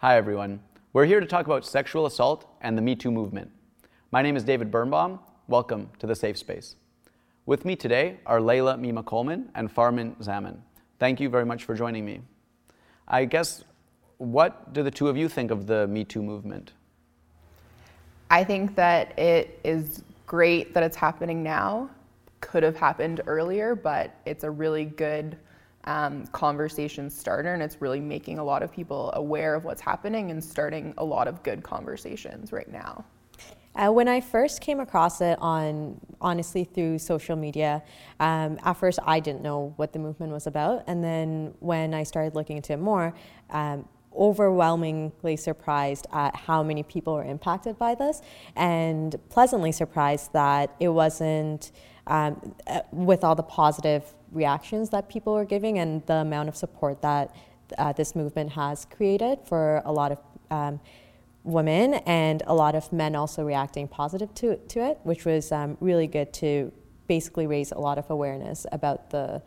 Hi, everyone. We're here to talk about sexual assault and the Me Too movement. My name is David Birnbaum. Welcome to The Safe Space. With me today are Leila Mima Coleman and Farman Zaman. Thank you very much for joining me. I guess, what do the two of you think of the Me Too movement? I think that it is great that it's happening now. Could have happened earlier, but it's a really good conversation starter, and it's really making a lot of people aware of what's happening and starting a lot of good conversations right now. When I first came across it honestly through social media, at first I didn't know what the movement was about, and then when I started looking into it more, overwhelmingly surprised at how many people were impacted by this, and pleasantly surprised that it wasn't with all the positive reactions that people were giving and the amount of support that this movement has created for a lot of women and a lot of men also reacting positive to it, which was really good to basically raise a lot of awareness about the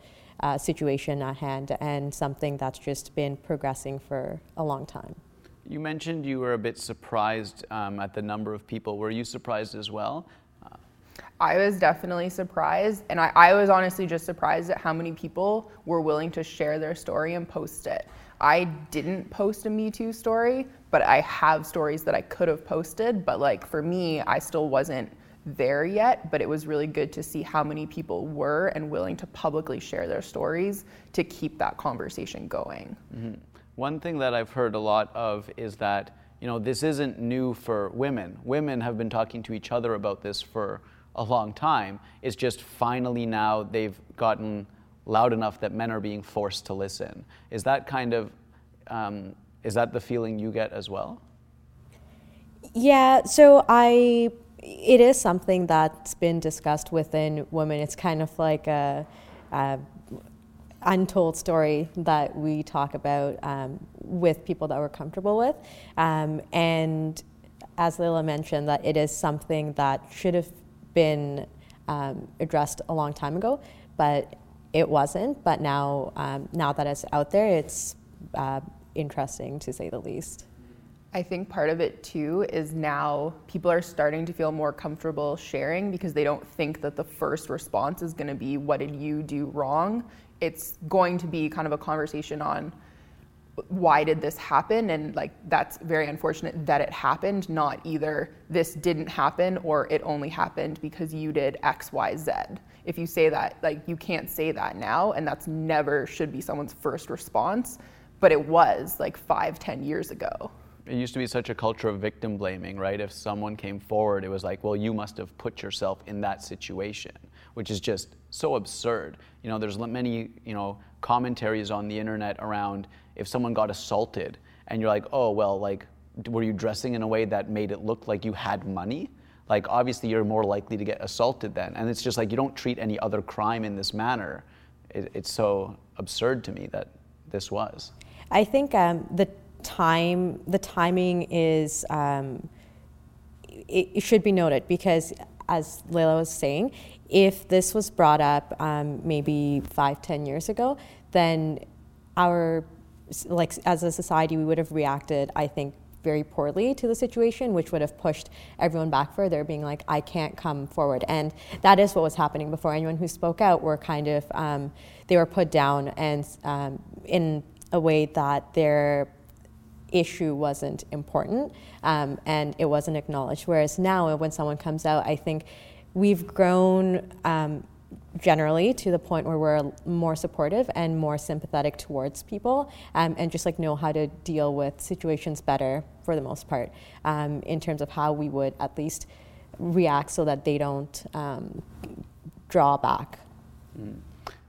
situation at hand and something that's just been progressing for a long time. You mentioned you were a bit surprised at the number of people. Were you surprised as well? I was definitely surprised, and I was honestly just surprised at how many people were willing to share their story and post it. I didn't post a Me Too story, but I have stories that I could have posted, but like for me, I still wasn't there yet, but it was really good to see how many people were and willing to publicly share their stories to keep that conversation going. Mm-hmm. One thing that I've heard a lot of is that, you know, this isn't new for women. Women have been talking to each other about this for a long time. It's just finally now they've gotten loud enough that men are being forced to listen. Is that kind of, is that the feeling you get as well? Yeah, so it is something that's been discussed within women. It's kind of like a untold story that we talk about with people that we're comfortable with. And as Leila mentioned, that it is something that should have been addressed a long time ago, but it wasn't. But now that it's out there, it's interesting to say the least. I think part of it too is now people are starting to feel more comfortable sharing because they don't think that the first response is going to be, what did you do wrong? It's going to be kind of a conversation on, why did this happen? And like, that's very unfortunate that it happened, not either this didn't happen or it only happened because you did X, Y, Z. If you say that, like, you can't say that now, and that's never should be someone's first response, but it was like 5-10 years ago. It used to be such a culture of victim blaming, right? If someone came forward, it was like, well, you must have put yourself in that situation, which is just so absurd. You know, there's many, you know, commentaries on the internet around if someone got assaulted and you're like, oh, well, like, were you dressing in a way that made it look like you had money? Like, obviously, you're more likely to get assaulted then. And it's just like, you don't treat any other crime in this manner. It's so absurd to me that this was. I think the timing is, it should be noted because, as Leila was saying, if this was brought up maybe 5-10 years ago, then our, like, as a society, we would have reacted, I think, very poorly to the situation, which would have pushed everyone back further, being like, I can't come forward. And that is what was happening before. Anyone who spoke out were kind of, they were put down and in a way that their issue wasn't important and it wasn't acknowledged. Whereas now, when someone comes out, I think we've grown generally to the point where we're more supportive and more sympathetic towards people and just like know how to deal with situations better for the most part in terms of how we would at least react so that they don't draw back.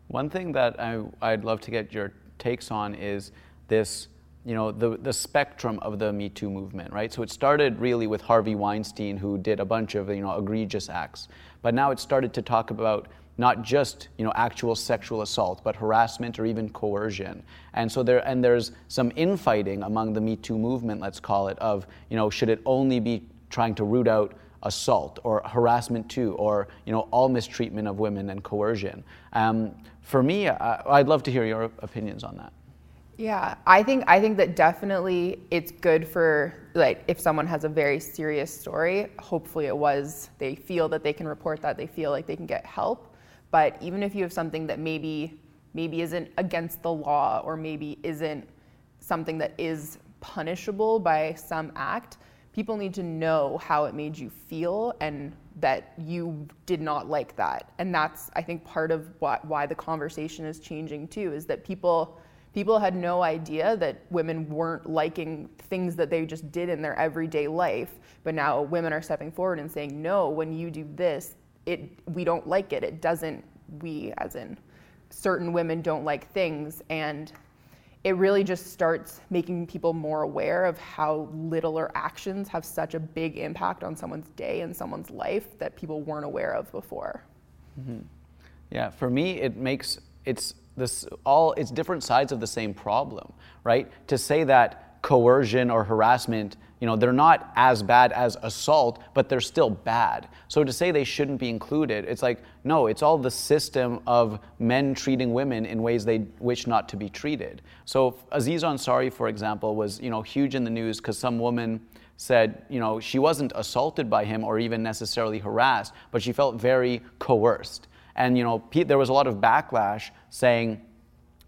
One thing that I'd love to get your takes on is this, you know, the spectrum of the Me Too movement, right? So it started really with Harvey Weinstein, who did a bunch of, you know, egregious acts. But now it started to talk about not just, you know, actual sexual assault, but harassment or even coercion. And so there's some infighting among the Me Too movement, let's call it, of, you know, should it only be trying to root out assault or harassment too, or, you know, all mistreatment of women and coercion. For me, I'd love to hear your opinions on that. Yeah, I think that definitely it's good for, like, if someone has a very serious story, hopefully it was, they feel that they can report that, they feel like they can get help. But even if you have something that maybe isn't against the law, or maybe isn't something that is punishable by some act, people need to know how it made you feel and that you did not like that. And that's, I think, part of why the conversation is changing too, is that people had no idea that women weren't liking things that they just did in their everyday life. But now women are stepping forward and saying, no, when you do this, we don't like it. It doesn't, we as in certain women don't like things. And it really just starts making people more aware of how littler actions have such a big impact on someone's day and someone's life that people weren't aware of before. Mm-hmm. Yeah, for me, it's different sides of the same problem, right? To say that coercion or harassment, they're not as bad as assault, but they're still bad. So to say they shouldn't be included, it's like, no, it's all the system of men treating women in ways they wish not to be treated. So Aziz Ansari, for example, was huge in the news because some woman said, she wasn't assaulted by him or even necessarily harassed, but she felt very coerced. And, there was a lot of backlash saying,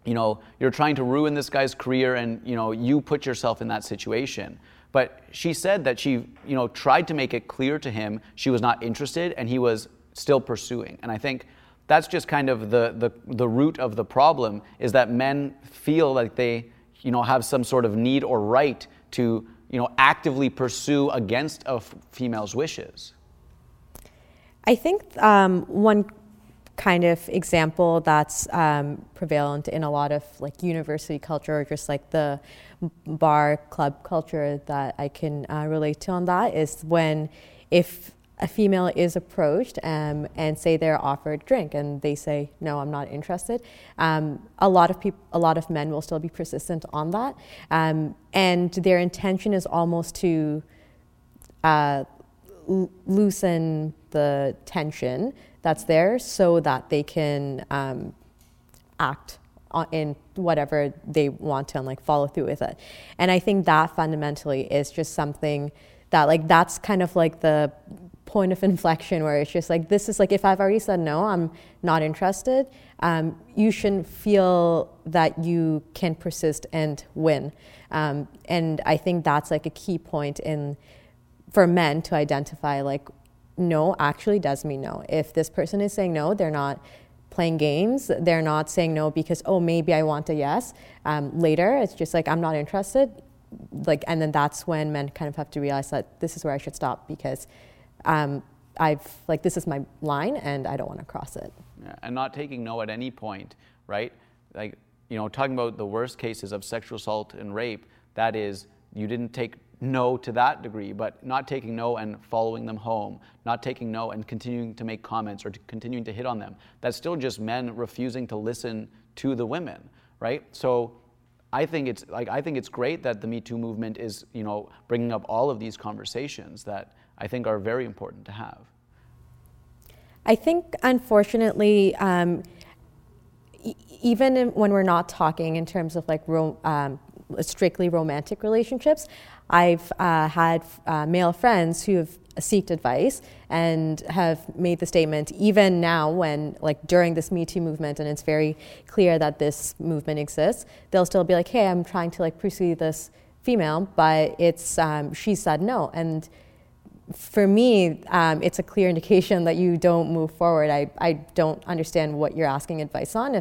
you're trying to ruin this guy's career and, you put yourself in that situation. But she said that she, tried to make it clear to him she was not interested and he was still pursuing. And I think that's just kind of the root of the problem, is that men feel like they, have some sort of need or right to, actively pursue against a female's wishes. I think one kind of example that's prevalent in a lot of university culture, or just the bar club culture that I can relate to on that, is when if a female is approached and say they're offered a drink and they say, no, I'm not interested, a lot of men will still be persistent on that. And their intention is almost to loosen the tension that's there so that they can act in whatever they want to and follow through with it. And I think that fundamentally is just something that that's kind of the point of inflection where it's just this is if I've already said no, I'm not interested, you shouldn't feel that you can persist and win. And I think that's a key point for men to identify no actually does mean no. If this person is saying no, they're not playing games. They're not saying no because, maybe I want a yes later. It's just I'm not interested. And then that's when men kind of have to realize that this is where I should stop because this is my line and I don't want to cross it. Yeah, and not taking no at any point, right? Talking about the worst cases of sexual assault and rape, that is, you didn't take no to that degree, but not taking no and following them home, not taking no and continuing to make comments or continuing to hit on them. That's still just men refusing to listen to the women, right? So I think it's great that the Me Too movement is, bringing up all of these conversations that I think are very important to have. I think, unfortunately, even when we're not talking in terms of strictly romantic relationships, I've had male friends who have sought advice and have made the statement, even now when during this Me Too movement and it's very clear that this movement exists, they'll still be like, hey, I'm trying to pursue this female, but it's she said no. And for me, it's a clear indication that you don't move forward. I don't understand what you're asking advice on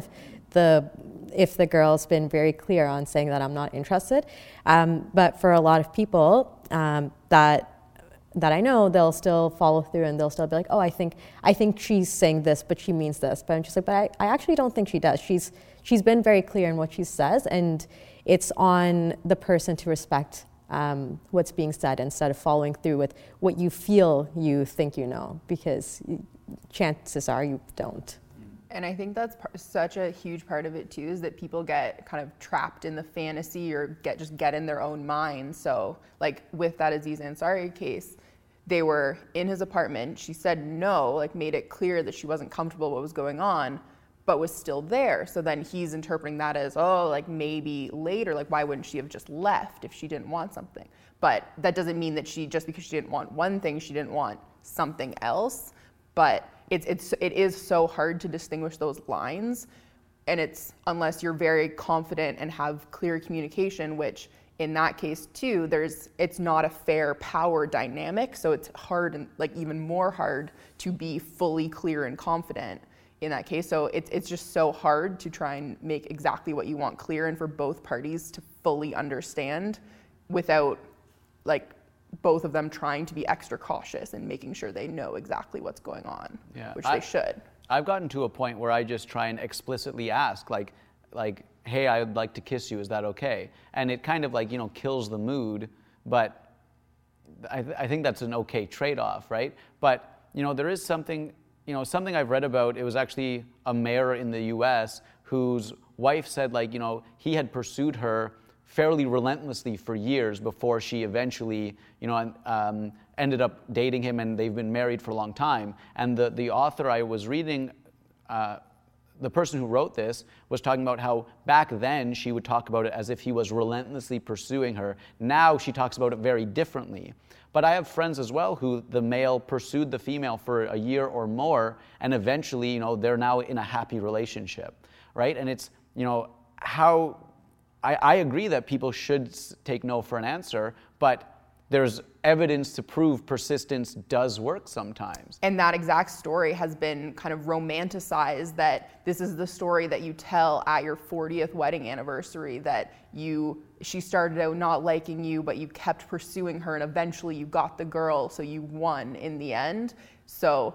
if the girl's been very clear on saying that I'm not interested. But for a lot of people that I know, they'll still follow through and they'll still be like, oh, I think she's saying this, but she means this. But I'm just like, but I actually don't think she does. She's been very clear in what she says, and it's on the person to respect what's being said instead of following through with what you feel you think you know, because chances are you don't. And I think that's such a huge part of it too, is that people get kind of trapped in the fantasy or get in their own mind. So with that Aziz Ansari case, they were in his apartment. She said no, made it clear that she wasn't comfortable with what was going on. but was still there. So then he's interpreting that as, oh, like maybe later, like why wouldn't she have just left if she didn't want something? But that doesn't mean that she, just because she didn't want one thing, she didn't want something else. But it is so hard to distinguish those lines. And it's, unless you're very confident and have clear communication, which in that case too, it's not a fair power dynamic. So it's hard, and like even more hard to be fully clear and confident in that case. So it's just so hard to try and make exactly what you want clear and for both parties to fully understand without like both of them trying to be extra cautious and making sure they know exactly what's going on, which they should. I've gotten to a point where I just try and explicitly ask like, hey, I would like to kiss you. Is that okay? And it kind of like, you know, kills the mood, but I think that's an okay trade-off, right? But, you know, there is something, you know, something I've read about. It was actually a mayor in the US whose wife said, like, you know, he had pursued her fairly relentlessly for years before she eventually, you know, ended up dating him, and they've been married for a long time. And the author I was reading, the person who wrote this, was talking about how back then she would talk about it as if he was relentlessly pursuing her. Now she talks about it very differently. But I have friends as well who the male pursued the female for a year or more, and eventually, you know, they're now in a happy relationship, right? And it's, you know, how... I agree that people should take no for an answer, but there's evidence to prove persistence does work sometimes. And that exact story has been kind of romanticized, that this is the story that you tell at your 40th wedding anniversary, that she started out not liking you, but you kept pursuing her, and eventually you got the girl, so you won in the end. So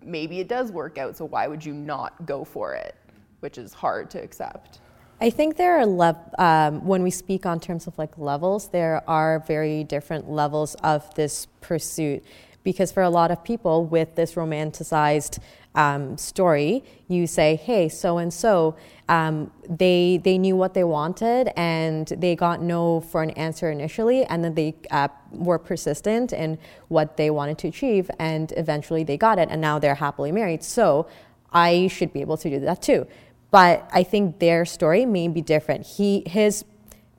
maybe it does work out, so why would you not go for it? Which is hard to accept. I think there are, when we speak on terms of like levels, there are very different levels of this pursuit, because for a lot of people with this romanticized story, you say, hey, so-and-so, they knew what they wanted and they got no for an answer initially, and then they were persistent in what they wanted to achieve, and eventually they got it, and now they're happily married, so I should be able to do that too. But I think their story may be different. His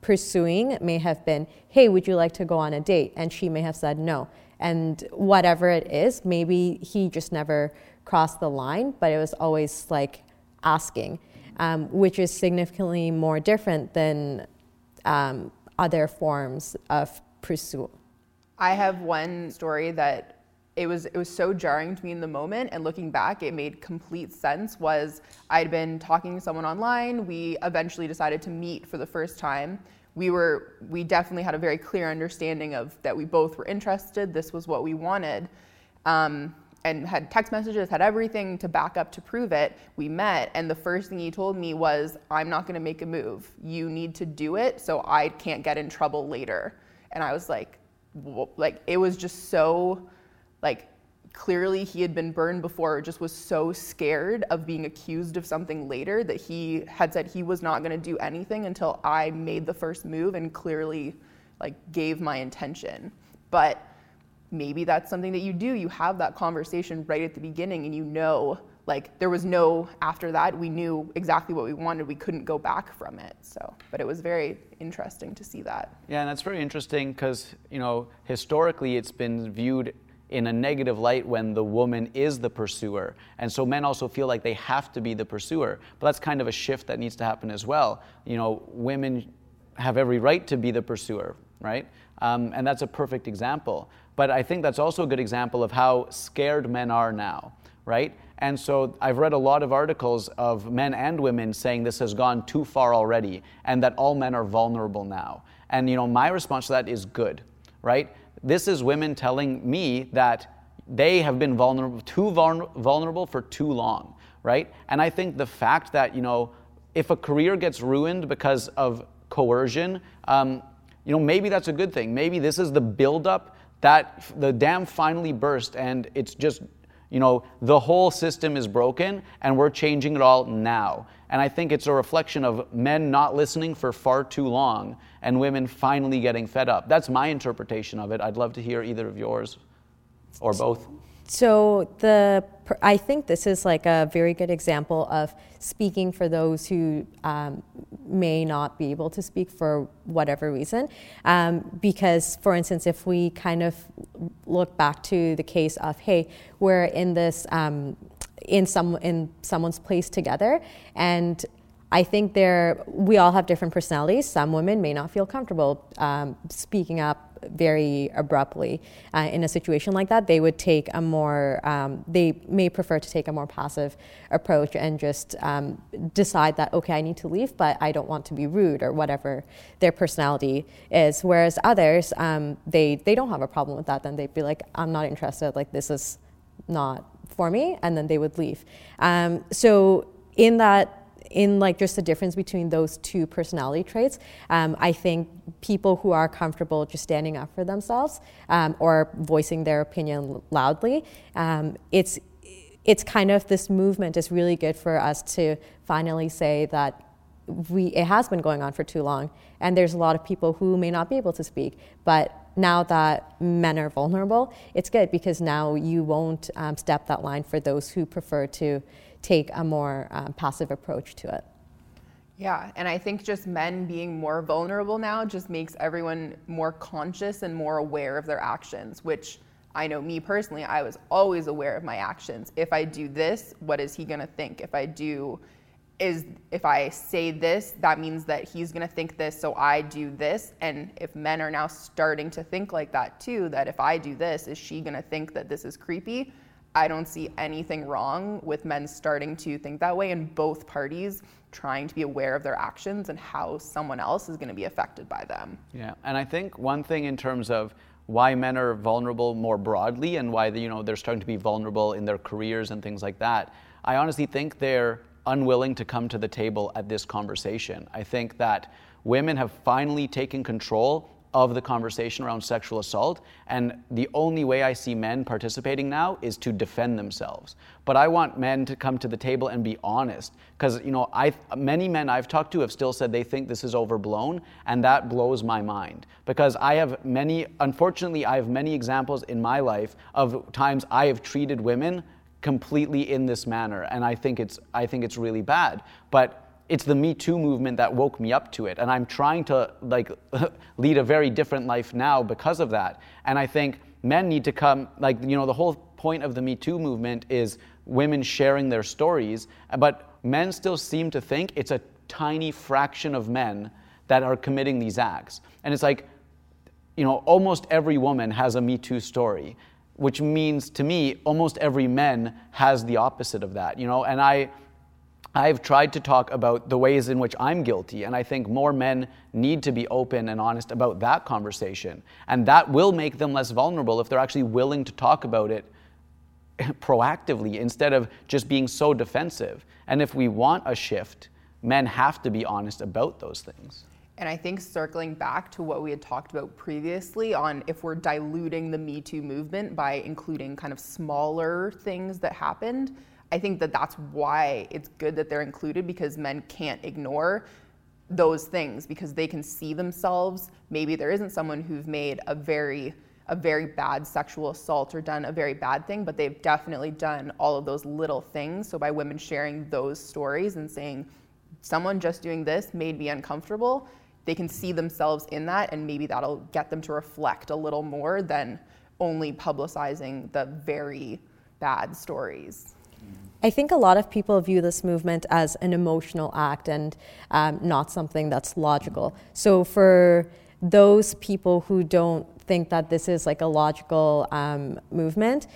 pursuing may have been, hey, would you like to go on a date? And she may have said no. And whatever it is, maybe he just never crossed the line, but it was always like asking, which is significantly more different than other forms of pursuit. I have one story that it was so jarring to me in the moment, and looking back, it made complete sense. Was I'd been talking to someone online. We eventually decided to meet for the first time. We definitely had a very clear understanding of that we both were interested. This was what we wanted, and had text messages, had everything to back up to prove it. We met, and the first thing he told me was, I'm not going to make a move. You need to do it so I can't get in trouble later. And I was like it was just so... Like, clearly he had been burned before, just was so scared of being accused of something later that he had said he was not going to do anything until I made the first move and clearly, like, gave my intention. But maybe that's something that you do. You have that conversation right at the beginning, and you know, like, there was no after that. We knew exactly what we wanted. We couldn't go back from it. So, but it was very interesting to see that. Yeah, and that's very interesting because, you know, historically it's been viewed in a negative light when the woman is the pursuer. And so men also feel like they have to be the pursuer. But that's kind of a shift that needs to happen as well. You know, women have every right to be the pursuer, right? And that's a perfect example. But I think that's also a good example of how scared men are now, right? And so I've read a lot of articles of men and women saying this has gone too far already and that all men are vulnerable now. And, you know, my response to that is good, right? This is women telling me that they have been vulnerable for too long, right? And I think the fact that, you know, if a career gets ruined because of coercion, you know, maybe that's a good thing. Maybe this is the buildup that the dam finally burst, and it's just, you know, the whole system is broken and we're changing it all now. And I think it's a reflection of men not listening for far too long and women finally getting fed up. That's my interpretation of it. I'd love to hear either of yours or both. So I think this is like a very good example of speaking for those who may not be able to speak for whatever reason. Because, for instance, if we kind of look back to the case of, hey, we're in this in someone's place together, and I think we all have different personalities. Some women may not feel comfortable speaking up very abruptly in a situation like that. They would take a more, they may prefer to take a more passive approach and just decide that, okay, I need to leave, but I don't want to be rude, or whatever their personality is. Whereas others, they don't have a problem with that. Then they'd be like, I'm not interested, like this is not for me, and then they would leave. So in that, in like just the difference between those two personality traits, I think people who are comfortable just standing up for themselves or voicing their opinion loudly, it's kind of, this movement is really good for us to finally say that it has been going on for too long, and there's a lot of people who may not be able to speak, but now that men are vulnerable, it's good because now you won't step that line for those who prefer to take a more passive approach to it. Yeah, and I think just men being more vulnerable now just makes everyone more conscious and more aware of their actions, which I know me personally, I was always aware of my actions. If I do this, what is he gonna think? If I say this, that means that he's gonna think this, so I do this. And if men are now starting to think like that too, that if I do this, is she gonna think that this is creepy? I don't see anything wrong with men starting to think that way, and both parties trying to be aware of their actions and how someone else is going to be affected by them. Yeah, and I think one thing in terms of why men are vulnerable more broadly, and why they're starting to be vulnerable in their careers and things like that, I honestly think they're unwilling to come to the table at this conversation. I think that women have finally taken control of the conversation around sexual assault, and the only way I see men participating now is to defend themselves. But I want men to come to the table and be honest, because many men I've talked to have still said they think this is overblown, and that blows my mind, because I have many examples in my life of times I have treated women completely in this manner, and I think it's really bad. But it's the Me Too movement that woke me up to it, and I'm trying to lead a very different life now because of that. And I think men need to come, the whole point of the Me Too movement is women sharing their stories, but men still seem to think it's a tiny fraction of men that are committing these acts. And it's almost every woman has a Me Too story, which means to me almost every man has the opposite of that, and I've tried to talk about the ways in which I'm guilty, and I think more men need to be open and honest about that conversation. And that will make them less vulnerable if they're actually willing to talk about it proactively instead of just being so defensive. And if we want a shift, men have to be honest about those things. And I think circling back to what we had talked about previously on if we're diluting the Me Too movement by including kind of smaller things that happened, I think that that's why it's good that they're included, because men can't ignore those things because they can see themselves. Maybe there isn't someone who's made a very bad sexual assault or done a very bad thing, but they've definitely done all of those little things. So by women sharing those stories and saying, someone just doing this made me uncomfortable, they can see themselves in that, and maybe that'll get them to reflect a little more than only publicizing the very bad stories. I think a lot of people view this movement as an emotional act and not something that's logical. So for those people who don't think that this is like a logical movement,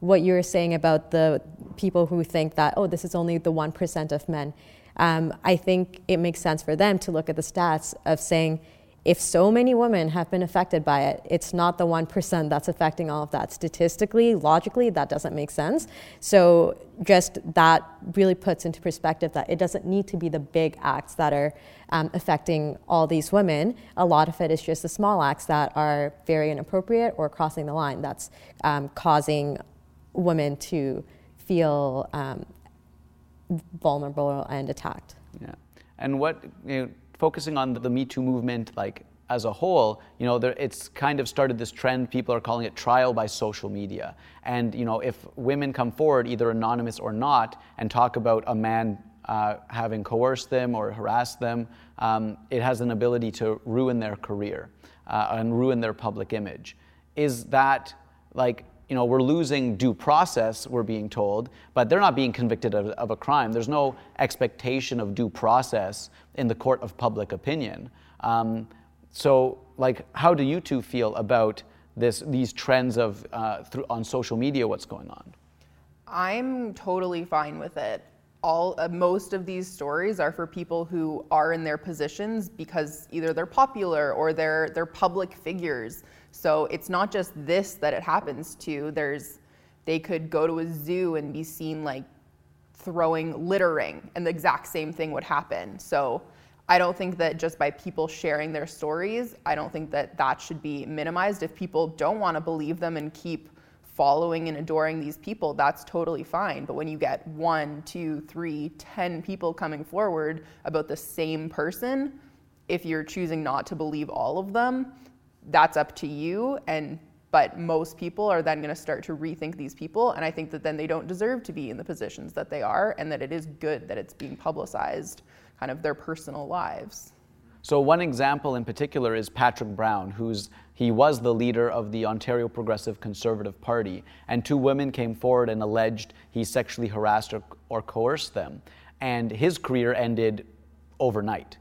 what you were saying about the people who think that, oh, this is only the 1% of men, I think it makes sense for them to look at the stats of saying, if so many women have been affected by it, it's not the 1% that's affecting all of that. Statistically, logically, that doesn't make sense. So just that really puts into perspective that it doesn't need to be the big acts that are affecting all these women. A lot of it is just the small acts that are very inappropriate or crossing the line that's causing women to feel vulnerable and attacked. Yeah, and focusing on the Me Too movement, as a whole, you know, it's kind of started this trend. People are calling it trial by social media. And, you know, if women come forward, either anonymous or not, and talk about a man having coerced them or harassed them, it has an ability to ruin their career and ruin their public image. Is that, like, you know, we're losing due process, we're being told, but they're not being convicted of a crime. There's no expectation of due process in the court of public opinion. So, like, how do you two feel about these trends of on social media? What's going on? I'm totally fine with it. Most of these stories are for people who are in their positions because either they're popular or they're public figures. So it's not just this that it happens to. They could go to a zoo and be seen like littering, and the exact same thing would happen. So I don't think that just by people sharing their stories, I don't think that that should be minimized. If people don't want to believe them and keep following and adoring these people, that's totally fine. But when you get 1, 2, 3, 10 people coming forward about the same person, if you're choosing not to believe all of them, that's up to you. But most people are then going to start to rethink these people, and I think that then they don't deserve to be in the positions that they are, and that it is good that it's being publicized, kind of their personal lives. So one example in particular is Patrick Brown, he was the leader of the Ontario Progressive Conservative Party, and 2 women came forward and alleged he sexually harassed or coerced them, and his career ended overnight.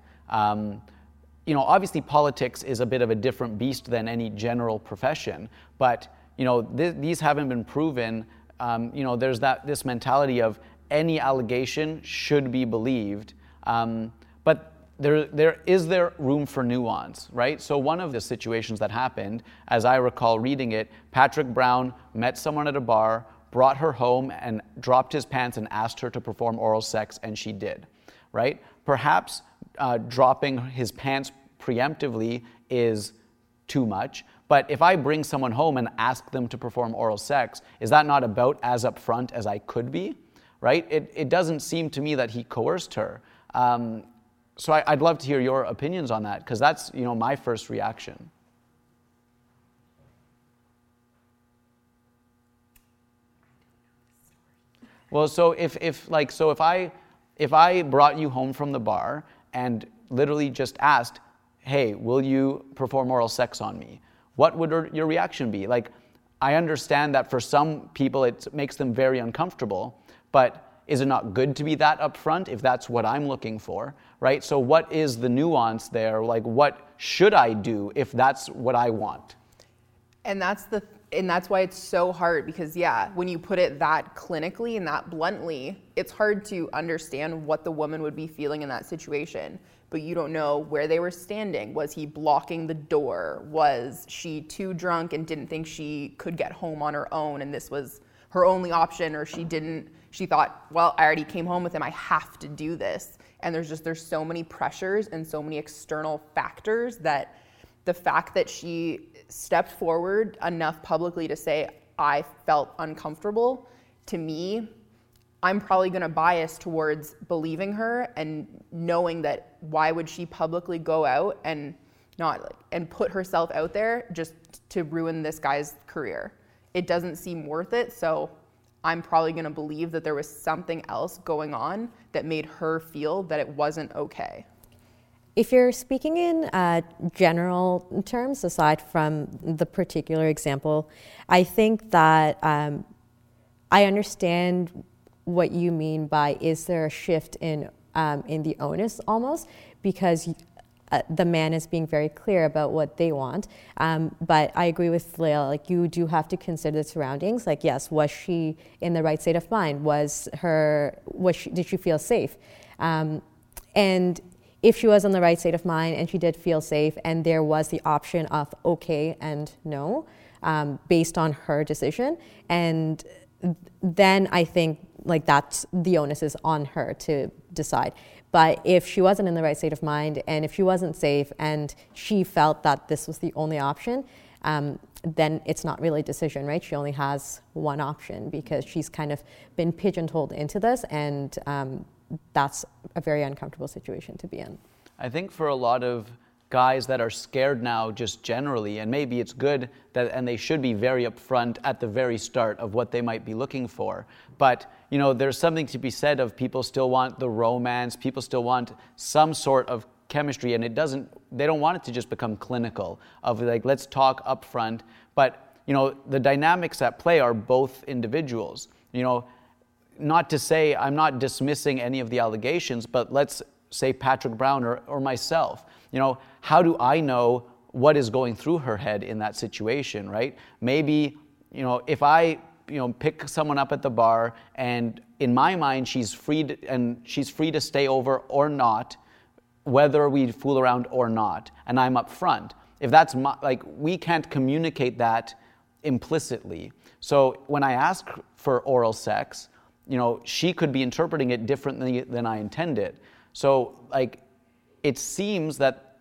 You know, obviously politics is a bit of a different beast than any general profession, but, you know, these haven't been proven. You know, there's this mentality of any allegation should be believed, but there is room for nuance, right? So one of the situations that happened, as I recall reading it, Patrick Brown met someone at a bar, brought her home, and dropped his pants and asked her to perform oral sex, and she did, right? Perhaps dropping his pants preemptively is too much, but if I bring someone home and ask them to perform oral sex, is that not about as upfront as I could be, right? It doesn't seem to me that he coerced her. So I'd love to hear your opinions on that, because that's, you know, my first reaction. Well, so if I brought you home from the bar and literally just asked, hey, will you perform oral sex on me? What would your reaction be? Like, I understand that for some people it makes them very uncomfortable, but is it not good to be that upfront if that's what I'm looking for, right? So what is the nuance there? Like, what should I do if that's what I want? And that's why it's so hard, because when you put it that clinically and that bluntly, it's hard to understand what the woman would be feeling in that situation. But you don't know where they were standing. Was he blocking the door? Was she too drunk and didn't think she could get home on her own, and this was her only option? Or she thought, well, I already came home with him, I have to do this. And there's so many pressures and so many external factors that the fact that she stepped forward enough publicly to say, I felt uncomfortable, to me, I'm probably gonna bias towards believing her and knowing that why would she publicly go out and put herself out there just to ruin this guy's career. It doesn't seem worth it, so I'm probably going to believe that there was something else going on that made her feel that it wasn't okay. If you're speaking in general terms, aside from the particular example, I think that I understand what you mean by, is there a shift in the onus almost, because the man is being very clear about what they want. But I agree with Leila, like, you do have to consider the surroundings. Like, yes, was she in the right state of mind? Did she feel safe? And if she was in the right state of mind and she did feel safe, and there was the option of okay and no, based on her decision, and then I think, like, that's the onus is on her to decide. But if she wasn't in the right state of mind, and if she wasn't safe, and she felt that this was the only option, then it's not really a decision, right? She only has one option, because she's kind of been pigeonholed into this, and that's a very uncomfortable situation to be in. I think for a lot of guys that are scared now just generally, and maybe it's good that, and they should be very upfront at the very start of what they might be looking for. But, you know, there's something to be said of people still want the romance, people still want some sort of chemistry, and it doesn't, they don't want it to just become clinical of like, let's talk upfront. But, you know, the dynamics at play are both individuals, you know. Not to say I'm not dismissing any of the allegations, but let's say Patrick Brown or myself, you know, how do I know what is going through her head in that situation, right? Maybe, you know, if I, you know, pick someone up at the bar and in my mind she's free to stay over or not, whether we fool around or not, and I'm up front. If that's my, like, we can't communicate that implicitly. So when I ask for oral sex, you know, she could be interpreting it differently than I intended. So, like, it seems that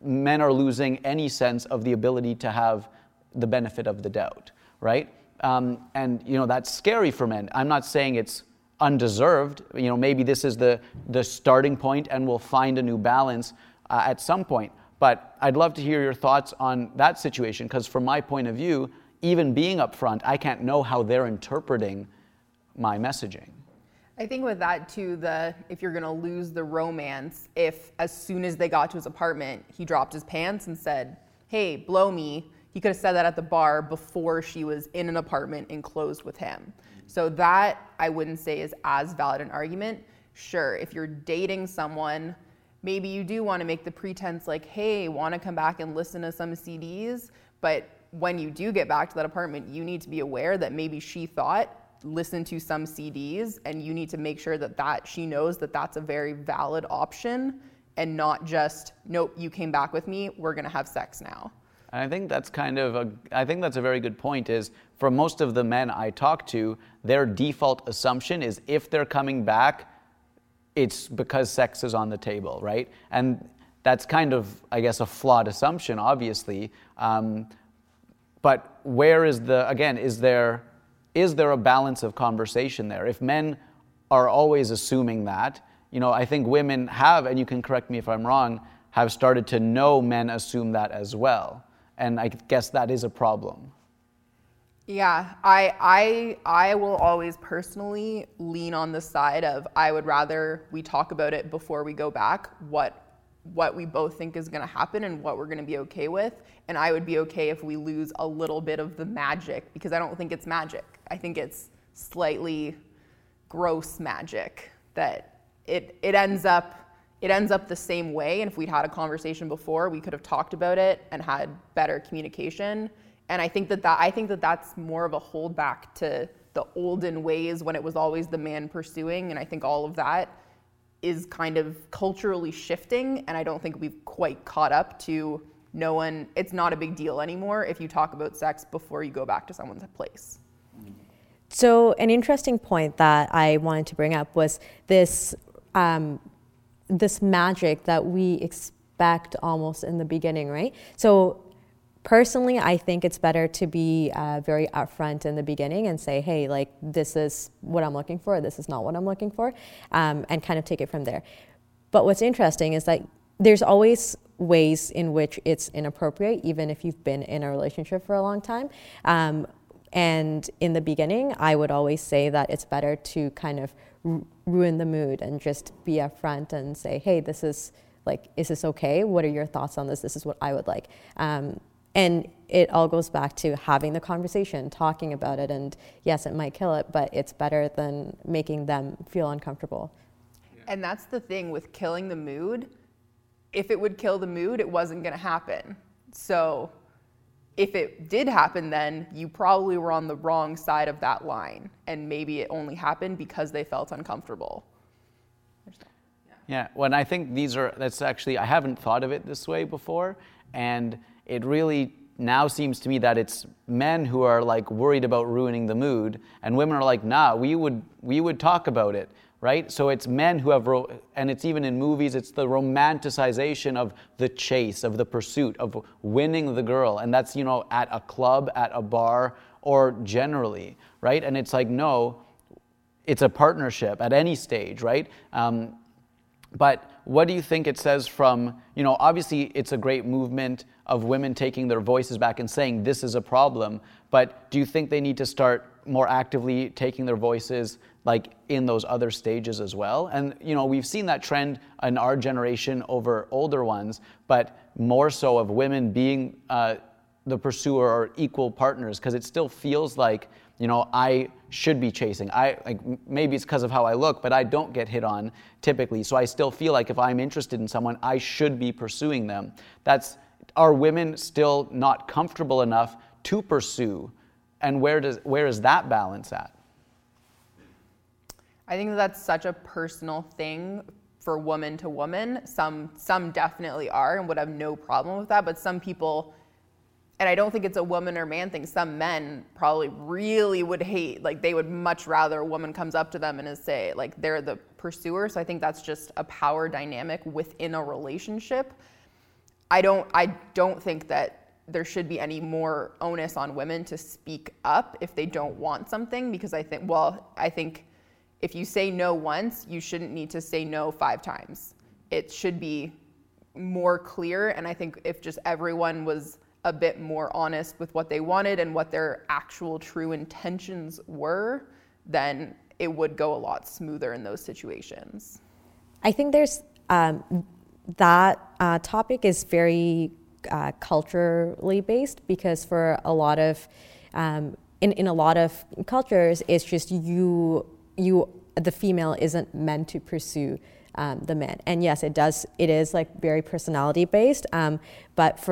men are losing any sense of the ability to have the benefit of the doubt, right? And, you know, that's scary for men. I'm not saying it's undeserved. You know, maybe this is the starting point and we'll find a new balance at some point. But I'd love to hear your thoughts on that situation, because from my point of view, even being up front, I can't know how they're interpreting my messaging. I think with that too, if you're gonna lose the romance, if as soon as they got to his apartment, he dropped his pants and said, "Hey, blow me," he could have said that at the bar before she was in an apartment enclosed with him. So that I wouldn't say is as valid an argument. Sure, if you're dating someone, maybe you do wanna make the pretense like, "Hey, wanna come back and listen to some CDs?" But when you do get back to that apartment, you need to be aware that maybe she thought, listen to some CDs, and you need to make sure that she knows that that's a very valid option and not just, "Nope, you came back with me, we're gonna have sex now." And I think that's a very good point, is for most of the men I talk to, their default assumption is if they're coming back, it's because sex is on the table, right? And that's kind of, I guess, a flawed assumption, obviously. But where is is there a balance of conversation there? If men are always assuming that, you know, I think women have, and you can correct me if I'm wrong, have started to know men assume that as well. And I guess that is a problem. Yeah, I will always personally lean on the side of, I would rather we talk about it before we go back, what we both think is going to happen and what we're going to be okay with. And I would be okay if we lose a little bit of the magic, because I don't think it's magic. I think it's slightly gross magic that it ends up the same way. And if we'd had a conversation before, we could have talked about it and had better communication. And I think that's more of a holdback to the olden ways when it was always the man pursuing. And I think all of that is kind of culturally shifting, and I don't think we've quite caught up to, no one, it's not a big deal anymore if you talk about sex before you go back to someone's place. So an interesting point that I wanted to bring up was this this magic that we expect almost in the beginning, right? So personally, I think it's better to be very upfront in the beginning and say, "Hey, like, this is what I'm looking for, this is not what I'm looking for," and kind of take it from there. But what's interesting is that there's always ways in which it's inappropriate, even if you've been in a relationship for a long time. And in the beginning, I would always say that it's better to kind of ruin the mood and just be upfront and say, "Hey, this is, like, is this okay? What are your thoughts on this? This is what I would like." And it all goes back to having the conversation, talking about it, and yes, it might kill it, but it's better than making them feel uncomfortable. Yeah. And that's the thing with killing the mood. If it would kill the mood, it wasn't going to happen. So if it did happen, then you probably were on the wrong side of that line, and maybe it only happened because they felt uncomfortable. Yeah, well, and I think I haven't thought of it this way before, and it really now seems to me that it's men who are, like, worried about ruining the mood, and women are like, "Nah, we would talk about it," right? So it's men who have, and it's even in movies, it's the romanticization of the chase, of the pursuit, of winning the girl, and that's, you know, at a club, at a bar, or generally, right? And it's like, no, it's a partnership at any stage, right? But what do you think it says from, you know, obviously it's a great movement of women taking their voices back and saying this is a problem, but do you think they need to start more actively taking their voices like in those other stages as well? And, you know, we've seen that trend in our generation over older ones, but more so of women being the pursuer or equal partners, because it still feels like, you know, I should be chasing. Maybe it's because of how I look, but I don't get hit on typically. So I still feel like if I'm interested in someone, I should be pursuing them. Are women still not comfortable enough to pursue? And where is that balance at? I think that's such a personal thing for woman to woman. Some definitely are and would have no problem with that, but some people. And I don't think it's a woman or man thing. Some men probably really would hate, like they would much rather a woman comes up to them and say, like, they're the pursuer. So I think that's just a power dynamic within a relationship. I don't think that there should be any more onus on women to speak up if they don't want something, because I think if you say no once, you shouldn't need to say no 5 times. It should be more clear. And I think if just everyone was a bit more honest with what they wanted and what their actual true intentions were, then it would go a lot smoother in those situations. I think there's that topic is very culturally based, because for a lot of in a lot of cultures, it's just you the female isn't meant to pursue the men. And yes, it is like very personality based, but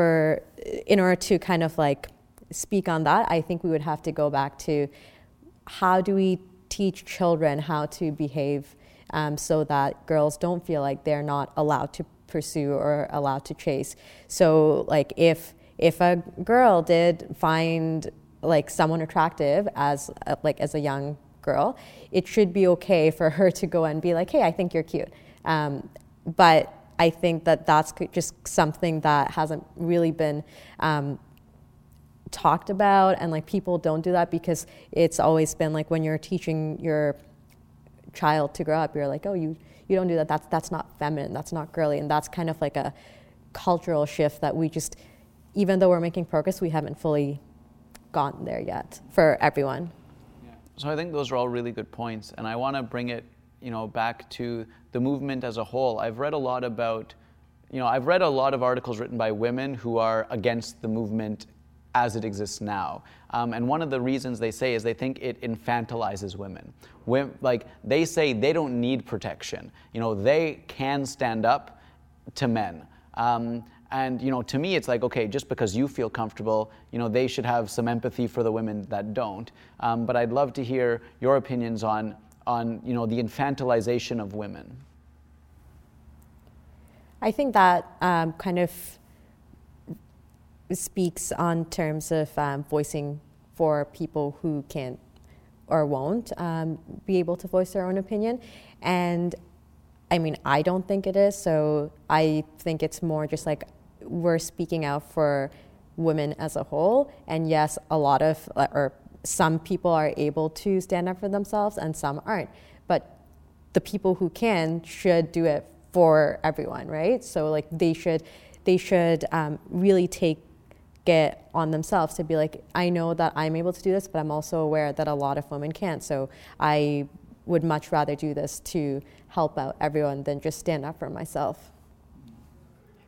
in order to kind of like speak on that, I think we would have to go back to how do we teach children how to behave so that girls don't feel like they're not allowed to pursue or allowed to chase. So like if a girl did find like someone attractive as a young girl, it should be okay for her to go and be like, hey, I think you're cute. But I think that's just something that hasn't really been talked about, and like people don't do that because it's always been like when you're teaching your child to grow up, you're like, oh, you don't do that. That's not feminine. That's not girly. And that's kind of like a cultural shift that we just, even though we're making progress, we haven't fully gotten there yet for everyone. Yeah. So I think those are all really good points, and I want to bring it, you know, back to the movement as a whole. I've read a lot of articles written by women who are against the movement as it exists now. And one of the reasons they say is they think it infantilizes women. Like they say they don't need protection. You know, they can stand up to men. And, you know, to me, it's like, okay, just because you feel comfortable, you know, they should have some empathy for the women that don't. But I'd love to hear your opinions on, you know, the infantilization of women. I think that kind of speaks on terms of voicing for people who can't or won't be able to voice their own opinion. And I mean, I don't think it is. So I think it's more just like we're speaking out for women as a whole. And yes, a lot of, or some people are able to stand up for themselves and some aren't. But the people who can should do it for everyone, right? So like they should really take it on themselves to be like, I know that I'm able to do this, but I'm also aware that a lot of women can't. So I would much rather do this to help out everyone than just stand up for myself.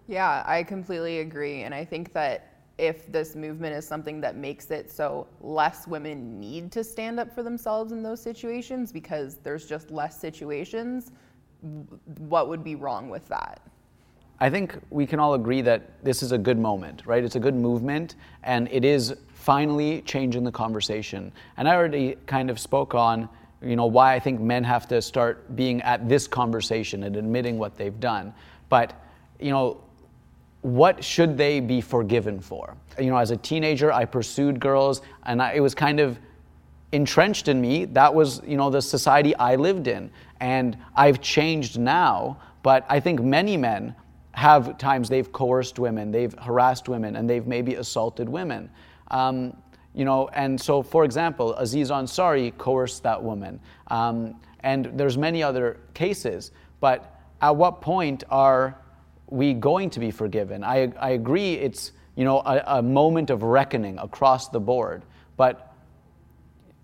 Yeah, I completely agree. And I think that if this movement is something that makes it so less women need to stand up for themselves in those situations because there's just less situations, what would be wrong with that? I think we can all agree that this is a good moment, right? It's a good movement, and it is finally changing the conversation. And I already kind of spoke on, you know, why I think men have to start being at this conversation and admitting what they've done. But, you know, what should they be forgiven for? You know, as a teenager, I pursued girls, and it was kind of entrenched in me. That was, you know, the society I lived in. And I've changed now, but I think many men have times they've coerced women, they've harassed women, and they've maybe assaulted women. You know, and so, for example, Aziz Ansari coerced that woman. And there's many other cases, but at what point are we going to be forgiven? I agree it's, you know, a moment of reckoning across the board, but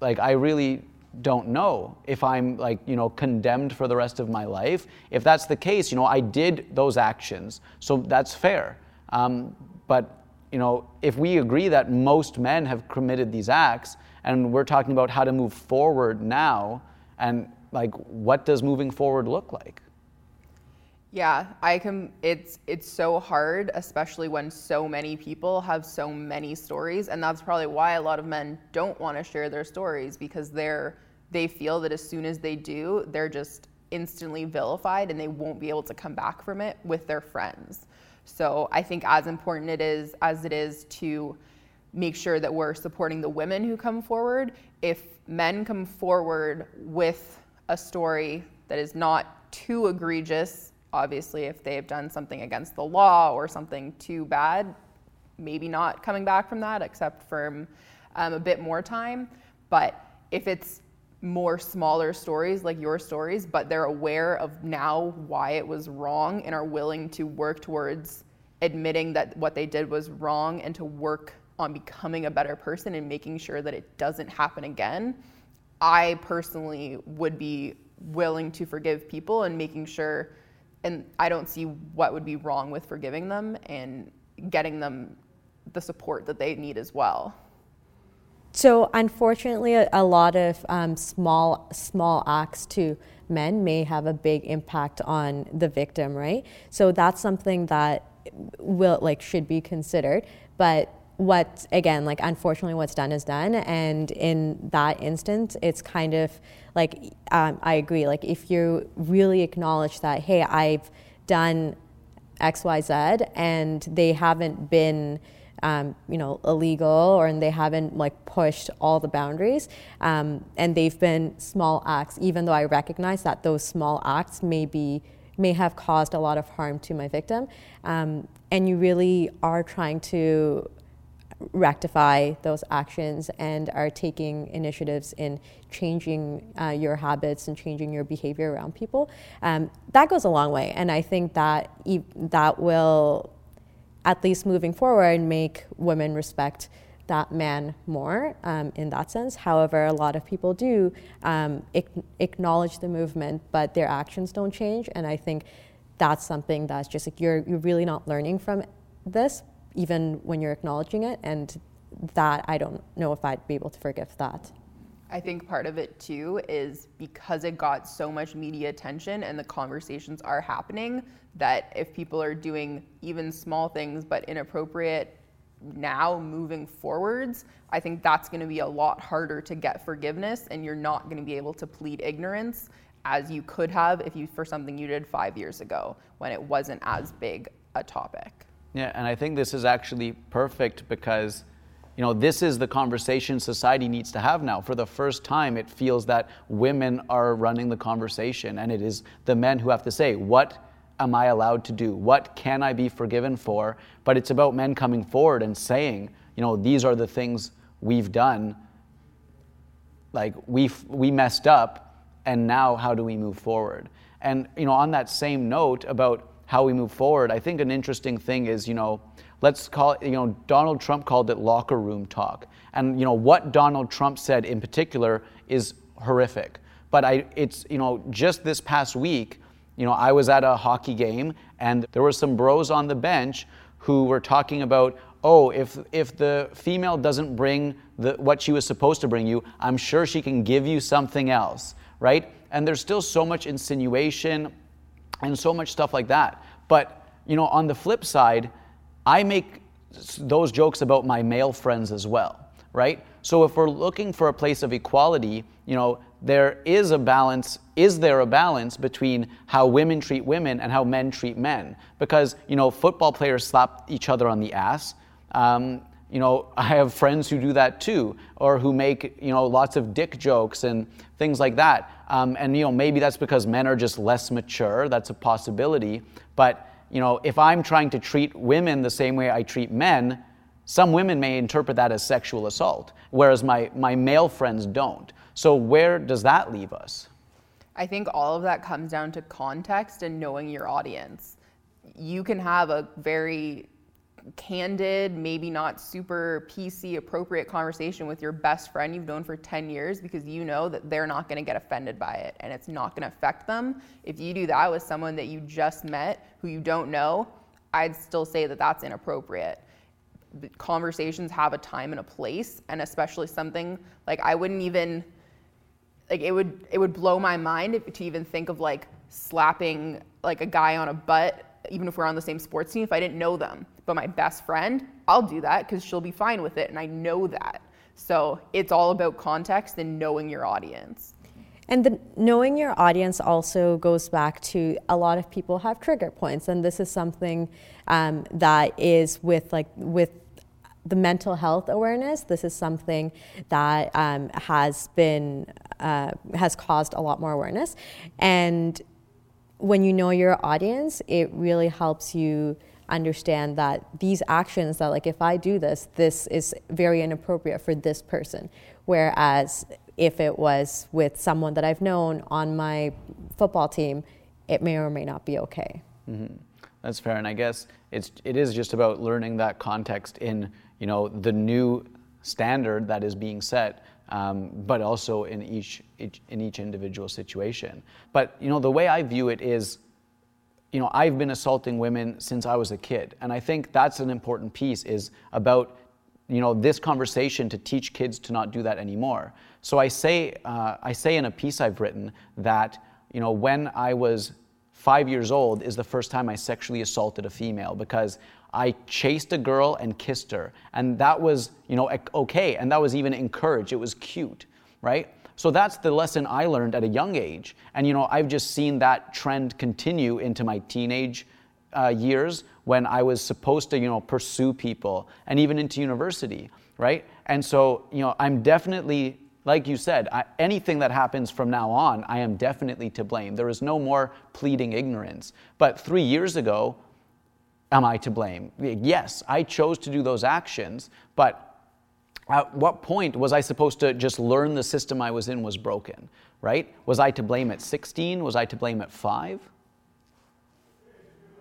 like I really don't know if I'm like, you know, condemned for the rest of my life. If that's the case, you know, I did those actions, so that's fair. But, you know, if we agree that most men have committed these acts and we're talking about how to move forward now, and like, what does moving forward look like? Yeah, it's so hard, especially when so many people have so many stories, and that's probably why a lot of men don't want to share their stories, because they feel that as soon as they do, they're just instantly vilified and they won't be able to come back from it with their friends. So I think as important it is to make sure that we're supporting the women who come forward. If men come forward with a story that is not too egregious, obviously, if they have done something against the law or something too bad, maybe not coming back from that, except for a bit more time. But if it's more smaller stories like your stories, but they're aware of now why it was wrong and are willing to work towards admitting that what they did was wrong and to work on becoming a better person and making sure that it doesn't happen again, I personally would be willing to forgive people and making sure. And I don't see what would be wrong with forgiving them and getting them the support that they need as well. So unfortunately, a lot of small acts to men may have a big impact on the victim, right? So that's something that should be considered. But unfortunately, what's done is done. And in that instance, it's kind of I agree. Like, if you really acknowledge that, hey, I've done X, Y, Z, and they haven't been, illegal, and they haven't pushed all the boundaries, and they've been small acts, even though I recognize that those small acts may have caused a lot of harm to my victim, and you really are trying to rectify those actions and are taking initiatives in changing your habits and changing your behavior around people, that goes a long way. And I think that that will, at least moving forward, make women respect that man more in that sense. However, a lot of people do acknowledge the movement, but their actions don't change. And I think that's something that's just like you're really not learning from this, even when you're acknowledging it, and that I don't know if I'd be able to forgive that. I think part of it too is because it got so much media attention and the conversations are happening, that if people are doing even small things but inappropriate now moving forwards, I think that's gonna be a lot harder to get forgiveness, and you're not gonna be able to plead ignorance as you could have for something you did 5 years ago when it wasn't as big a topic. Yeah, and I think this is actually perfect because, you know, this is the conversation society needs to have now. For the first time, it feels that women are running the conversation, and it is the men who have to say, what am I allowed to do? What can I be forgiven for? But it's about men coming forward and saying, you know, these are the things we've done. Like, we messed up, and now how do we move forward? And, you know, on that same note about how we move forward, I think an interesting thing is, you know, let's call it, you know, Donald Trump called it locker room talk. And, you know, what Donald Trump said in particular is horrific. But it's, you know, just this past week, you know, I was at a hockey game and there were some bros on the bench who were talking about, oh, if the female doesn't bring what she was supposed to bring you, I'm sure she can give you something else, right? And there's still so much insinuation and so much stuff like that. But, you know, on the flip side, I make those jokes about my male friends as well, right? So if we're looking for a place of equality, you know, there is a balance. Is there a balance between how women treat women and how men treat men? Because, you know, football players slap each other on the ass. You know, I have friends who do that too, or who make, you know, lots of dick jokes and things like that. And, you know, maybe that's because men are just less mature. That's a possibility. But, you know, if I'm trying to treat women the same way I treat men, some women may interpret that as sexual assault, whereas my male friends don't. So where does that leave us? I think all of that comes down to context and knowing your audience. You can have a very candid, maybe not super PC appropriate conversation with your best friend you've known for 10 years because you know that they're not going to get offended by it and it's not going to affect them. If you do that with someone that you just met who you don't know, I'd still say that that's inappropriate. Conversations have a time and a place, and especially something like I wouldn't even, like it would blow my mind to even think of like slapping like a guy on a butt, even if we're on the same sports team, if I didn't know them. But my best friend, I'll do that because she'll be fine with it, and I know that. So it's all about context and knowing your audience. And the knowing your audience also goes back to a lot of people have trigger points, and this is something that is with the mental health awareness. This is something that has caused a lot more awareness, and when you know your audience, it really helps you understand that these actions that like if I do this, this is very inappropriate for this person, whereas if it was with someone that I've known on my football team, it may or may not be okay. Mm-hmm. That's fair, and I guess it is just about learning that context in, you know, the new standard that is being set, but also in each individual situation. But you know, the way I view it is, you know, I've been assaulting women since I was a kid, and I think that's an important piece is about, you know, this conversation to teach kids to not do that anymore. So I say in a piece I've written that, you know, when I was 5 years old is the first time I sexually assaulted a female because I chased a girl and kissed her, and that was, you know, okay, and that was even encouraged. It was cute, right? So that's the lesson I learned at a young age, and you know, I've just seen that trend continue into my teenage years when I was supposed to, you know, pursue people, and even into university, right? And so, you know, I'm definitely, like you said, anything that happens from now on, I am definitely to blame. There is no more pleading ignorance. But 3 years ago, am I to blame? Yes, I chose to do those actions, but at what point was I supposed to just learn the system I was in was broken, right? Was I to blame at 16? Was I to blame at 5?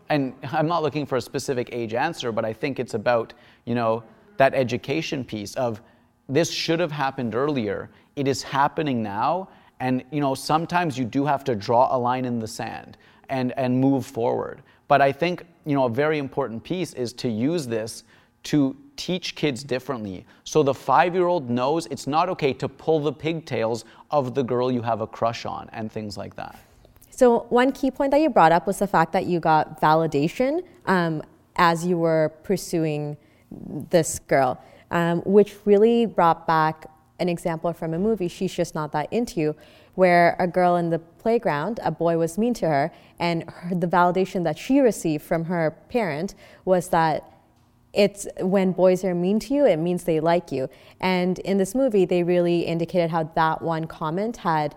And I'm not looking for a specific age answer, but I think it's about, you know, that education piece of this should have happened earlier. It is happening now. And, you know, sometimes you do have to draw a line in the sand and move forward. But I think, you know, a very important piece is to use this to teach kids differently. So the 5-year-old knows it's not okay to pull the pigtails of the girl you have a crush on and things like that. So one key point that you brought up was the fact that you got validation as you were pursuing this girl, which really brought back an example from a movie, She's Just Not That Into You, where a girl in the playground, a boy was mean to her, and the validation that she received from her parent was that it's when boys are mean to you, it means they like you. And in this movie, they really indicated how that one comment had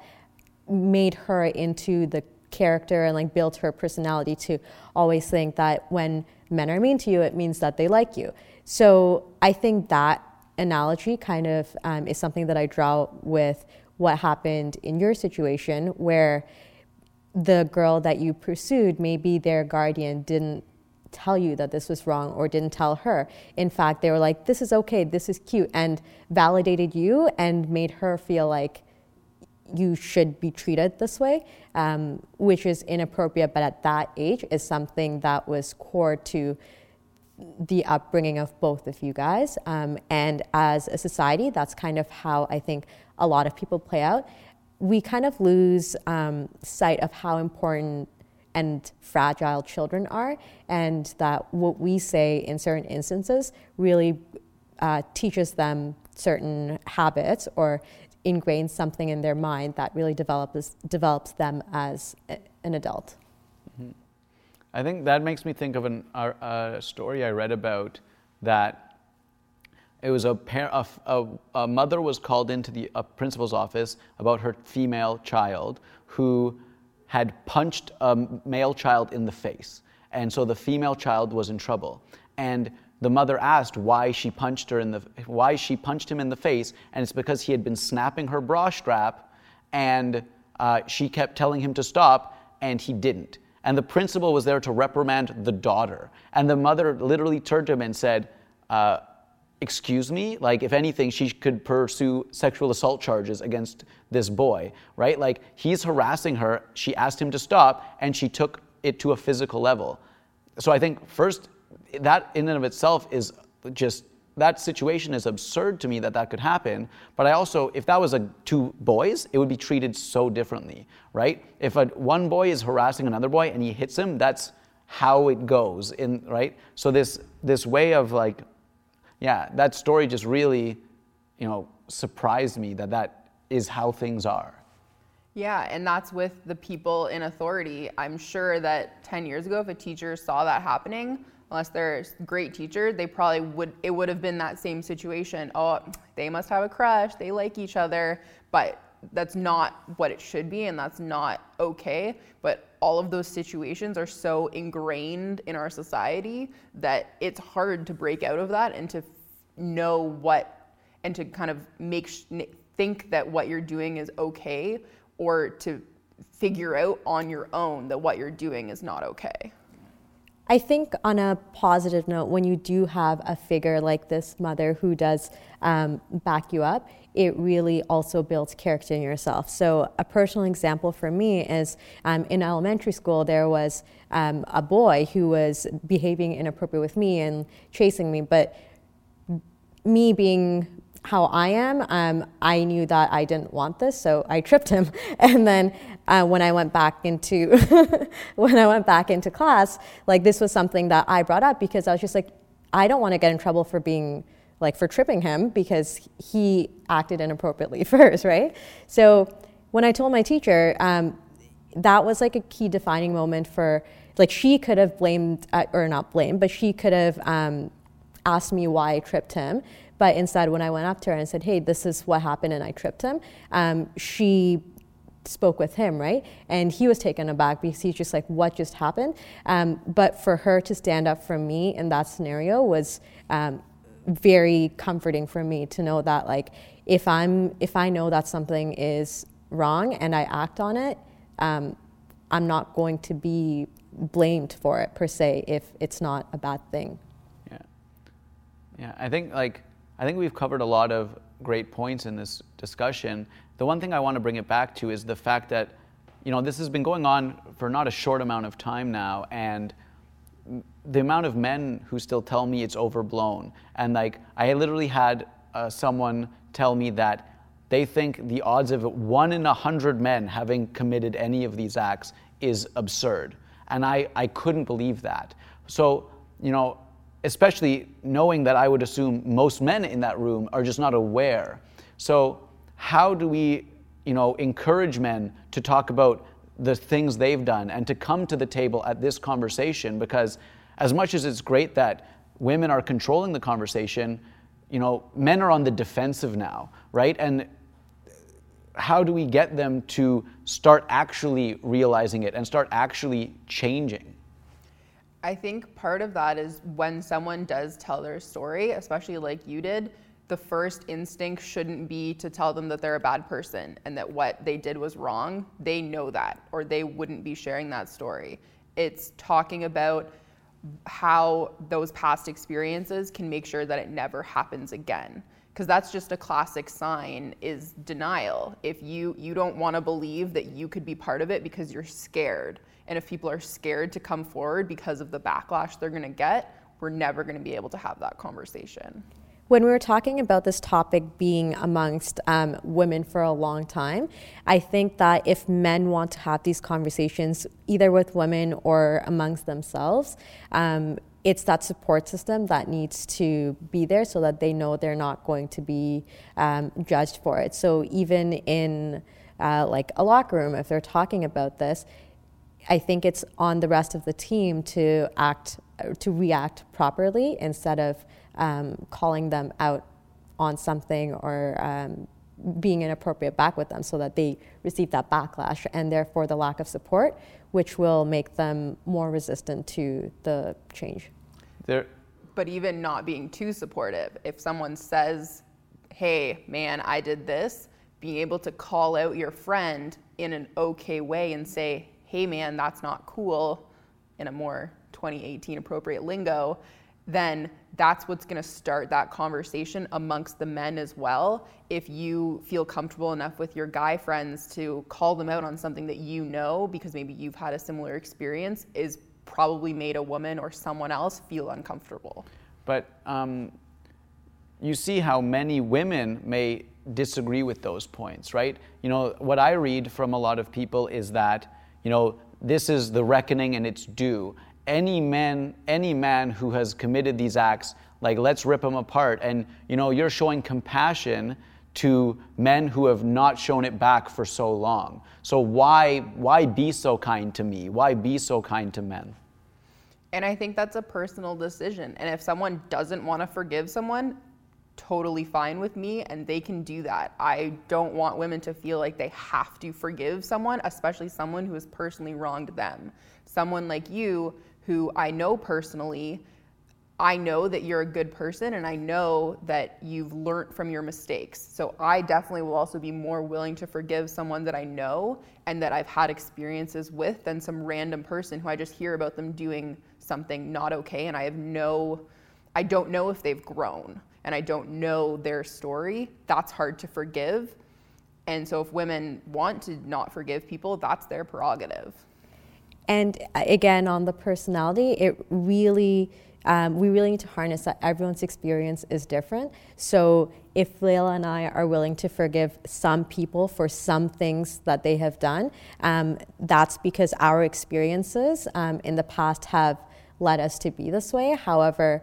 made her into the character and like built her personality to always think that when men are mean to you, it means that they like you. So I think that analogy kind of is something that I draw with what happened in your situation, where the girl that you pursued, maybe their guardian didn't tell you that this was wrong or didn't tell her. In fact, they were like, this is okay, this is cute, and validated you and made her feel like you should be treated this way, which is inappropriate, but at that age is something that was core to the upbringing of both of you guys. And as a society, that's kind of how I think a lot of people play out. We kind of lose sight of how important and fragile children are, and that what we say in certain instances really teaches them certain habits or ingrains something in their mind that really develops them as an adult. Mm-hmm. I think that makes me think of a story I read about that. It was a mother was called into the principal's office about her female child who had punched a male child in the face, and so the female child was in trouble. And the mother asked why she punched him in the face, and it's because he had been snapping her bra strap, and She kept telling him to stop, and he didn't. And the principal was there to reprimand the daughter. And the mother literally turned to him and said, excuse me? Like, if anything, she could pursue sexual assault charges against this boy, right? Like, he's harassing her. She asked him to stop, and she took it to a physical level. So I think, first, that in and of itself is just... that situation is absurd to me that that could happen. But I also, if that was two boys, it would be treated so differently, right? If one boy is harassing another boy and he hits him, that's how it goes, in right? So this way of like, yeah, that story just really, surprised me that is how things are. Yeah, and that's with the people in authority. I'm sure that 10 years ago, if a teacher saw that happening, unless they're a great teacher, they probably would have been that same situation. Oh, they must have a crush, they like each other, but that's not what it should be, and that's not okay. But all of those situations are so ingrained in our society that it's hard to break out of that and to know what, and to kind of think that what you're doing is okay, or to figure out on your own that what you're doing is not okay. I think on a positive note, when you do have a figure like this mother who does back you up, it really also builds character in yourself. So a personal example for me is in elementary school, there was a boy who was behaving inappropriate with me and chasing me. But me being how I am, I knew that I didn't want this, so I tripped him. And then when I went back into class, like, this was something that I brought up because I was just like, I don't want to get in trouble for being like, for tripping him because he acted inappropriately first, right? So when I told my teacher, that was like a key defining moment for, like, she could have blamed, or not blamed, but she could have asked me why I tripped him. But instead, when I went up to her and said, hey, this is what happened and I tripped him, she spoke with him, right? And he was taken aback because he's just like, what just happened? But for her to stand up for me in that scenario was very comforting for me to know that, like, if I know that something is wrong and I act on it, I'm not going to be blamed for it per se if it's not a bad thing. Yeah, I think we've covered a lot of great points in this discussion. The one thing I want to bring it back to is the fact that, this has been going on for not a short amount of time now, and the amount of men who still tell me it's overblown. And like, I literally had someone tell me that they think the odds of 1 in 100 men having committed any of these acts is absurd. And I couldn't believe that. So, especially knowing that I would assume most men in that room are just not aware. So how do we, encourage men to talk about the things they've done and to come to the table at this conversation? Because as much as it's great that women are controlling the conversation, men are on the defensive now, right? And how do we get them to start actually realizing it and start actually changing? I think part of that is when someone does tell their story, especially like you did, the first instinct shouldn't be to tell them that they're a bad person and that what they did was wrong. They know that, or they wouldn't be sharing that story. It's talking about how those past experiences can make sure that it never happens again. Because that's just a classic sign, is denial. If you don't want to believe that you could be part of it because you're scared. And if people are scared to come forward because of the backlash they're going to get, we're never going to be able to have that conversation. When we were talking about this topic being amongst women for a long time, I think that if men want to have these conversations, either with women or amongst themselves, it's that support system that needs to be there so that they know they're not going to be judged for it. So even in a locker room, if they're talking about this, I think it's on the rest of the team to react properly instead of calling them out on something or being inappropriate back with them, so that they receive that backlash and therefore the lack of support, which will make them more resistant to the change. But even not being too supportive. If someone says, hey, man, I did this, being able to call out your friend in an okay way and say, hey man, that's not cool, in a more 2018 appropriate lingo, then that's what's going to start that conversation amongst the men as well. If you feel comfortable enough with your guy friends to call them out on something that you know, because maybe you've had a similar experience, is probably made a woman or someone else feel uncomfortable. But you see how many women may disagree with those points, right? You know, what I read from a lot of people is that, you know, this is the reckoning and it's due. Any man who has committed these acts, like, let's rip them apart. And, you know, you're showing compassion to men who have not shown it back for so long. So why be so kind to me? Why be so kind to men? And I think that's a personal decision. And if someone doesn't want to forgive someone, totally fine with me, and they can do that. I don't want women to feel like they have to forgive someone, especially someone who has personally wronged them. Someone like you, who I know personally, I know that you're a good person, and I know that you've learned from your mistakes. So I definitely will also be more willing to forgive someone that I know and that I've had experiences with than some random person who I just hear about them doing something not okay, and I don't know if they've grown, and I don't know their story. That's hard to forgive. And so if women want to not forgive people, that's their prerogative. And again, on the personality, it really, we really need to harness that everyone's experience is different. So if Leila and I are willing to forgive some people for some things that they have done, that's because our experiences in the past have led us to be this way. However,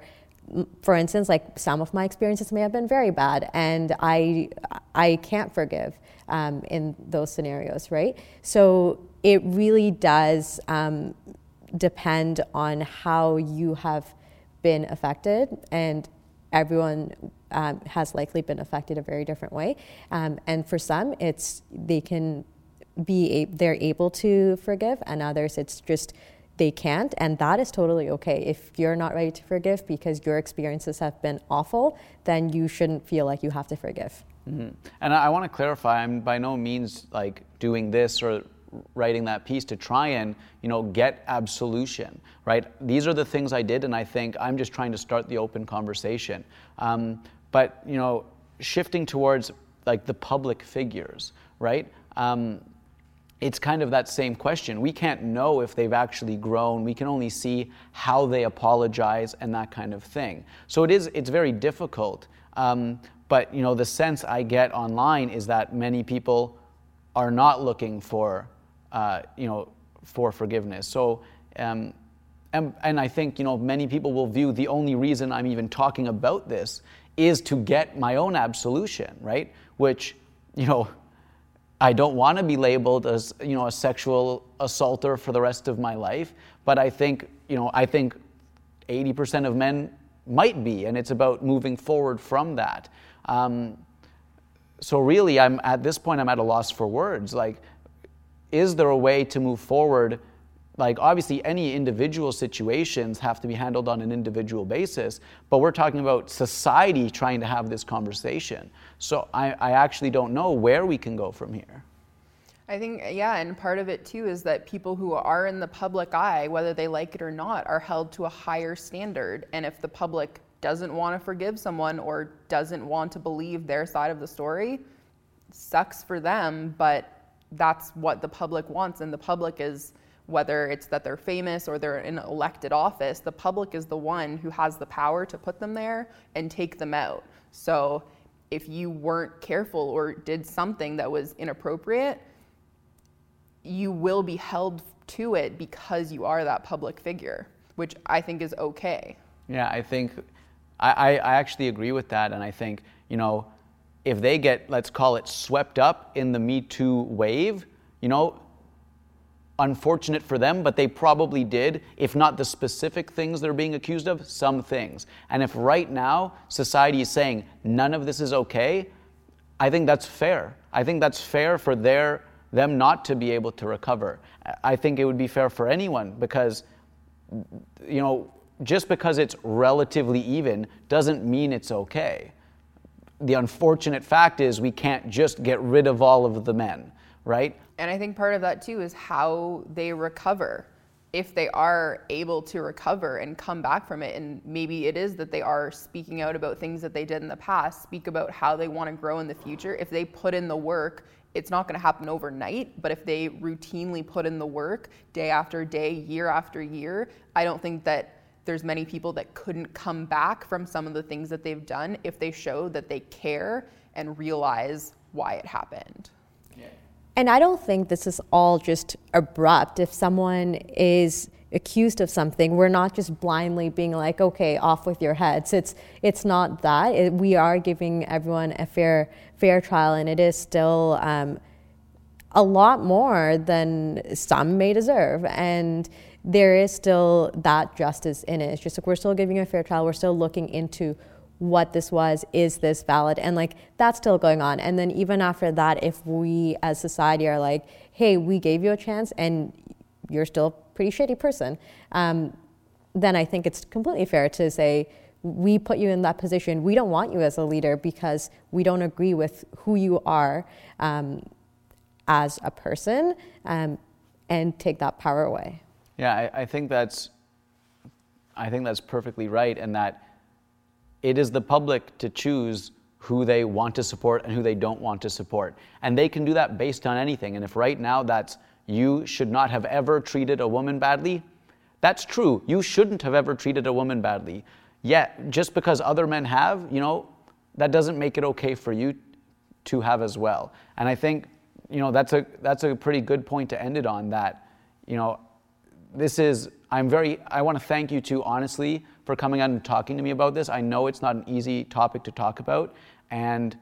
for instance, like, some of my experiences may have been very bad, and I can't forgive in those scenarios, right? So it really does depend on how you have been affected, and everyone has likely been affected a very different way. And for some, it's they're able to forgive, and others it's just they can't, and that is totally okay. If you're not ready to forgive because your experiences have been awful, then you shouldn't feel like you have to forgive. Mm-hmm. And I want to clarify, I'm by no means like doing this or writing that piece to try and, you know, get absolution, right? These are the things I did, and I think I'm just trying to start the open conversation. But, you know, shifting towards like the public figures, right? It's kind of that same question. We can't know if they've actually grown. We can only see how they apologize and that kind of thing. So it's very difficult. But, you know, the sense I get online is that many people are not looking for forgiveness. So, and I think, you know, many people will view the only reason I'm even talking about this is to get my own absolution, right? Which, you know, I don't want to be labeled as, you know, a sexual assaulter for the rest of my life, but I think, you know, 80% of men might be, and it's about moving forward from that. So really, I'm at a loss for words. Like, is there a way to move forward? Like, obviously, any individual situations have to be handled on an individual basis, but we're talking about society trying to have this conversation. So I actually don't know where we can go from here. I think, yeah, and part of it, too, is that people who are in the public eye, whether they like it or not, are held to a higher standard. And if the public doesn't want to forgive someone or doesn't want to believe their side of the story, sucks for them, but that's what the public wants, and the public is... whether it's that they're famous or they're in elected office, the public is the one who has the power to put them there and take them out. So if you weren't careful or did something that was inappropriate, you will be held to it because you are that public figure, which I think is okay. Yeah, I think I actually agree with that. And I think, you know, if they get, let's call it, swept up in the Me Too wave, you know, unfortunate for them, but they probably did, if not the specific things they're being accused of, some things. And if right now society is saying none of this is okay, I think that's fair. I think that's fair for them not to be able to recover. I think it would be fair for anyone, because, you know, just because it's relatively even doesn't mean it's okay. The unfortunate fact is we can't just get rid of all of the men. right? And I think part of that too is how they recover, if they are able to recover and come back from it. And maybe it is that they are speaking out about things that they did in the past, speak about how they want to grow in the future. If they put in the work, it's not going to happen overnight, but if they routinely put in the work day after day, year after year, I don't think that there's many people that couldn't come back from some of the things that they've done if they show that they care and realize why it happened. Yeah. And I don't think this is all just abrupt. If someone is accused of something, we're not just blindly being like, okay, off with your heads. It's not that. We are giving everyone a fair trial, and it is still a lot more than some may deserve. And there is still that justice in it. It's just like we're still giving a fair trial. We're still looking into what this was, is this valid? And like that's still going on. And then even after that, if we as society are like, hey, we gave you a chance and you're still a pretty shitty person, then I think it's completely fair to say, we put you in that position. We don't want you as a leader because we don't agree with who you are as a person, and take that power away. Yeah, I think that's perfectly right, and that it is the public to choose who they want to support and who they don't want to support. And they can do that based on anything. And if right now that's, you should not have ever treated a woman badly, that's true. You shouldn't have ever treated a woman badly. Yet, just because other men have, that doesn't make it okay for you to have as well. And I think, that's a pretty good point to end it on, that, I want to thank you two, honestly, for coming out and talking to me about this. I know it's not an easy topic to talk about, and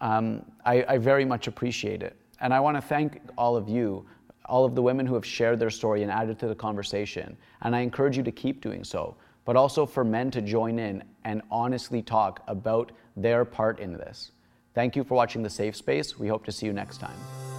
I very much appreciate it. And I want to thank all of you, all of the women who have shared their story and added to the conversation. And I encourage you to keep doing so, but also for men to join in and honestly talk about their part in this. Thank you for watching The Safe Space. We hope to see you next time.